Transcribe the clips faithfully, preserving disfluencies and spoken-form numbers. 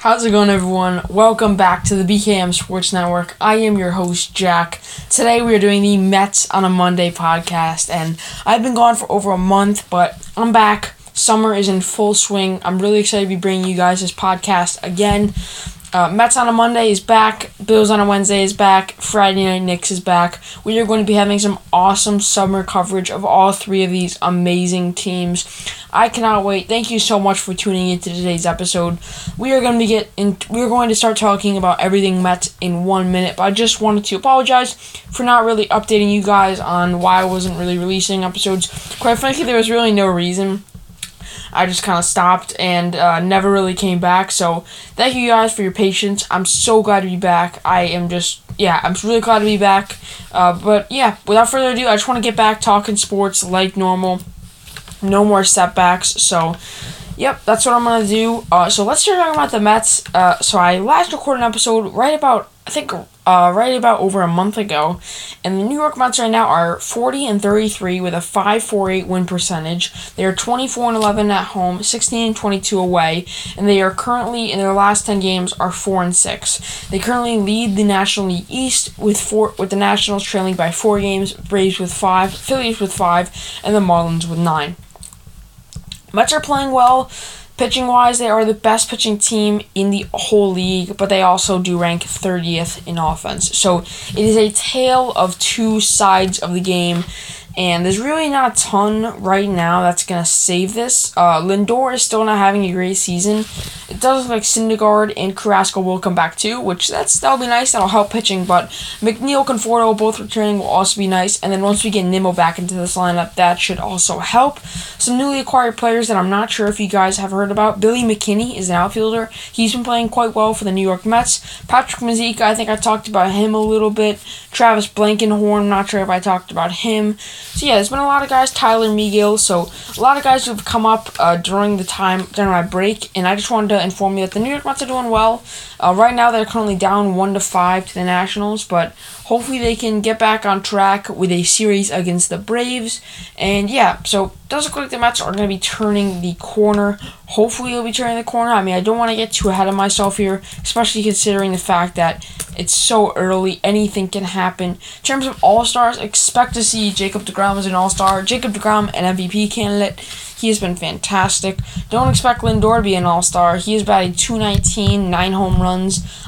How's it going, everyone? Welcome back to the B K M Sports Network. I am your host, Jack. Today we are doing the Mets on a Monday podcast, and I've been gone for over a month, but I'm back. Summer is in full swing. I'm really excited to be bringing you guys this podcast again. Uh, Mets on a Monday is back. Bills on a Wednesday is back. Friday night Knicks is back. We are going to be having some awesome summer coverage of all three of these amazing teams. I cannot wait. Thank you so much for tuning into today's episode. We are going to be get in, we are going to start talking about everything Mets in one minute. But I just wanted to apologize for not really updating you guys on why I wasn't really releasing episodes. Quite frankly, there was really no reason. I just kind of stopped and uh, never really came back. So thank you guys for your patience. I'm so glad to be back. I am just, yeah, I'm really glad to be back. Uh, but yeah, without further ado, I just want to get back talking sports like normal. No more setbacks. So, yep, that's what I'm going to do. Uh, so let's start talking about the Mets. Uh, so I last recorded an episode right about, I think, uh, right about over a month ago. And the New York Mets right now are forty and thirty-three with a five forty-eight win percentage. They are twenty-four and eleven at home, sixteen and twenty-two away, and they are currently in their last ten games are four and six. They currently lead the National League East with four, with the Nationals trailing by four games, Braves with five, Phillies with five, and the Marlins with nine. Mets are playing well. Pitching-wise, they are the best pitching team in the whole league, but they also do rank thirtieth in offense. So it is a tale of two sides of the game, and there's really not a ton right now that's going to save this. Uh, Lindor is still not having a great season. It does look like Syndergaard and Carrasco will come back too, which that's that'll be nice. That'll help pitching, but McNeil, Conforto, both returning will also be nice. And then once we get Nimmo back into this lineup, that should also help. Some newly acquired players that I'm not sure if you guys have heard about. Billy McKinney is an outfielder. He's been playing quite well for the New York Mets. Patrick Mazzica, I think I talked about him a little bit. Travis Blankenhorn, I'm not sure if I talked about him. So yeah, there's been a lot of guys. Tyler Megill, so a lot of guys who have come up uh, during the time during my break, and I just wanted to inform you that the New York Mets are doing well. Uh, right now, they're currently down one to five to the Nationals, but hopefully they can get back on track with a series against the Braves. And yeah, so it does look like the Mets are going to be turning the corner. Hopefully, they'll be turning the corner. I mean, I don't want to get too ahead of myself here, especially considering the fact that it's so early. Anything can happen. In terms of All-Stars, expect to see Jacob deGrom as an All-Star. Jacob deGrom, an M V P candidate. He has been fantastic. Don't expect Lindor to be an All-Star. He has batted two nineteen, nine home runs,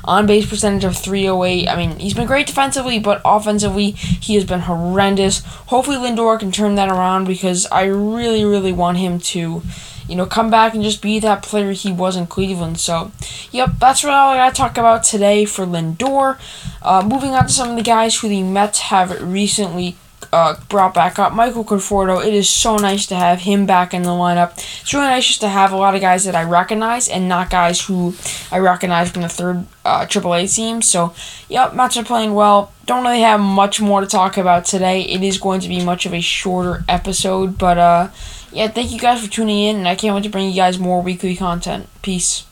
on-base percentage of three oh eight. I mean, he's been great defensively, but offensively, he has been horrendous. Hopefully, Lindor can turn that around because I really, really want him to, you know, come back and just be that player he was in Cleveland. So, yep, that's really all I got to talk about today for Lindor. Uh, moving on to some of the guys who the Mets have recently Uh, brought back up. Michael Conforto, it is so nice to have him back in the lineup. It's really nice just to have a lot of guys that I recognize and not guys who I recognize from the third uh, triple A team. So, yep, Mets are playing well. Don't really have much more to talk about today. It is going to be much of a shorter episode, but uh, yeah, thank you guys for tuning in, and I can't wait to bring you guys more weekly content. Peace.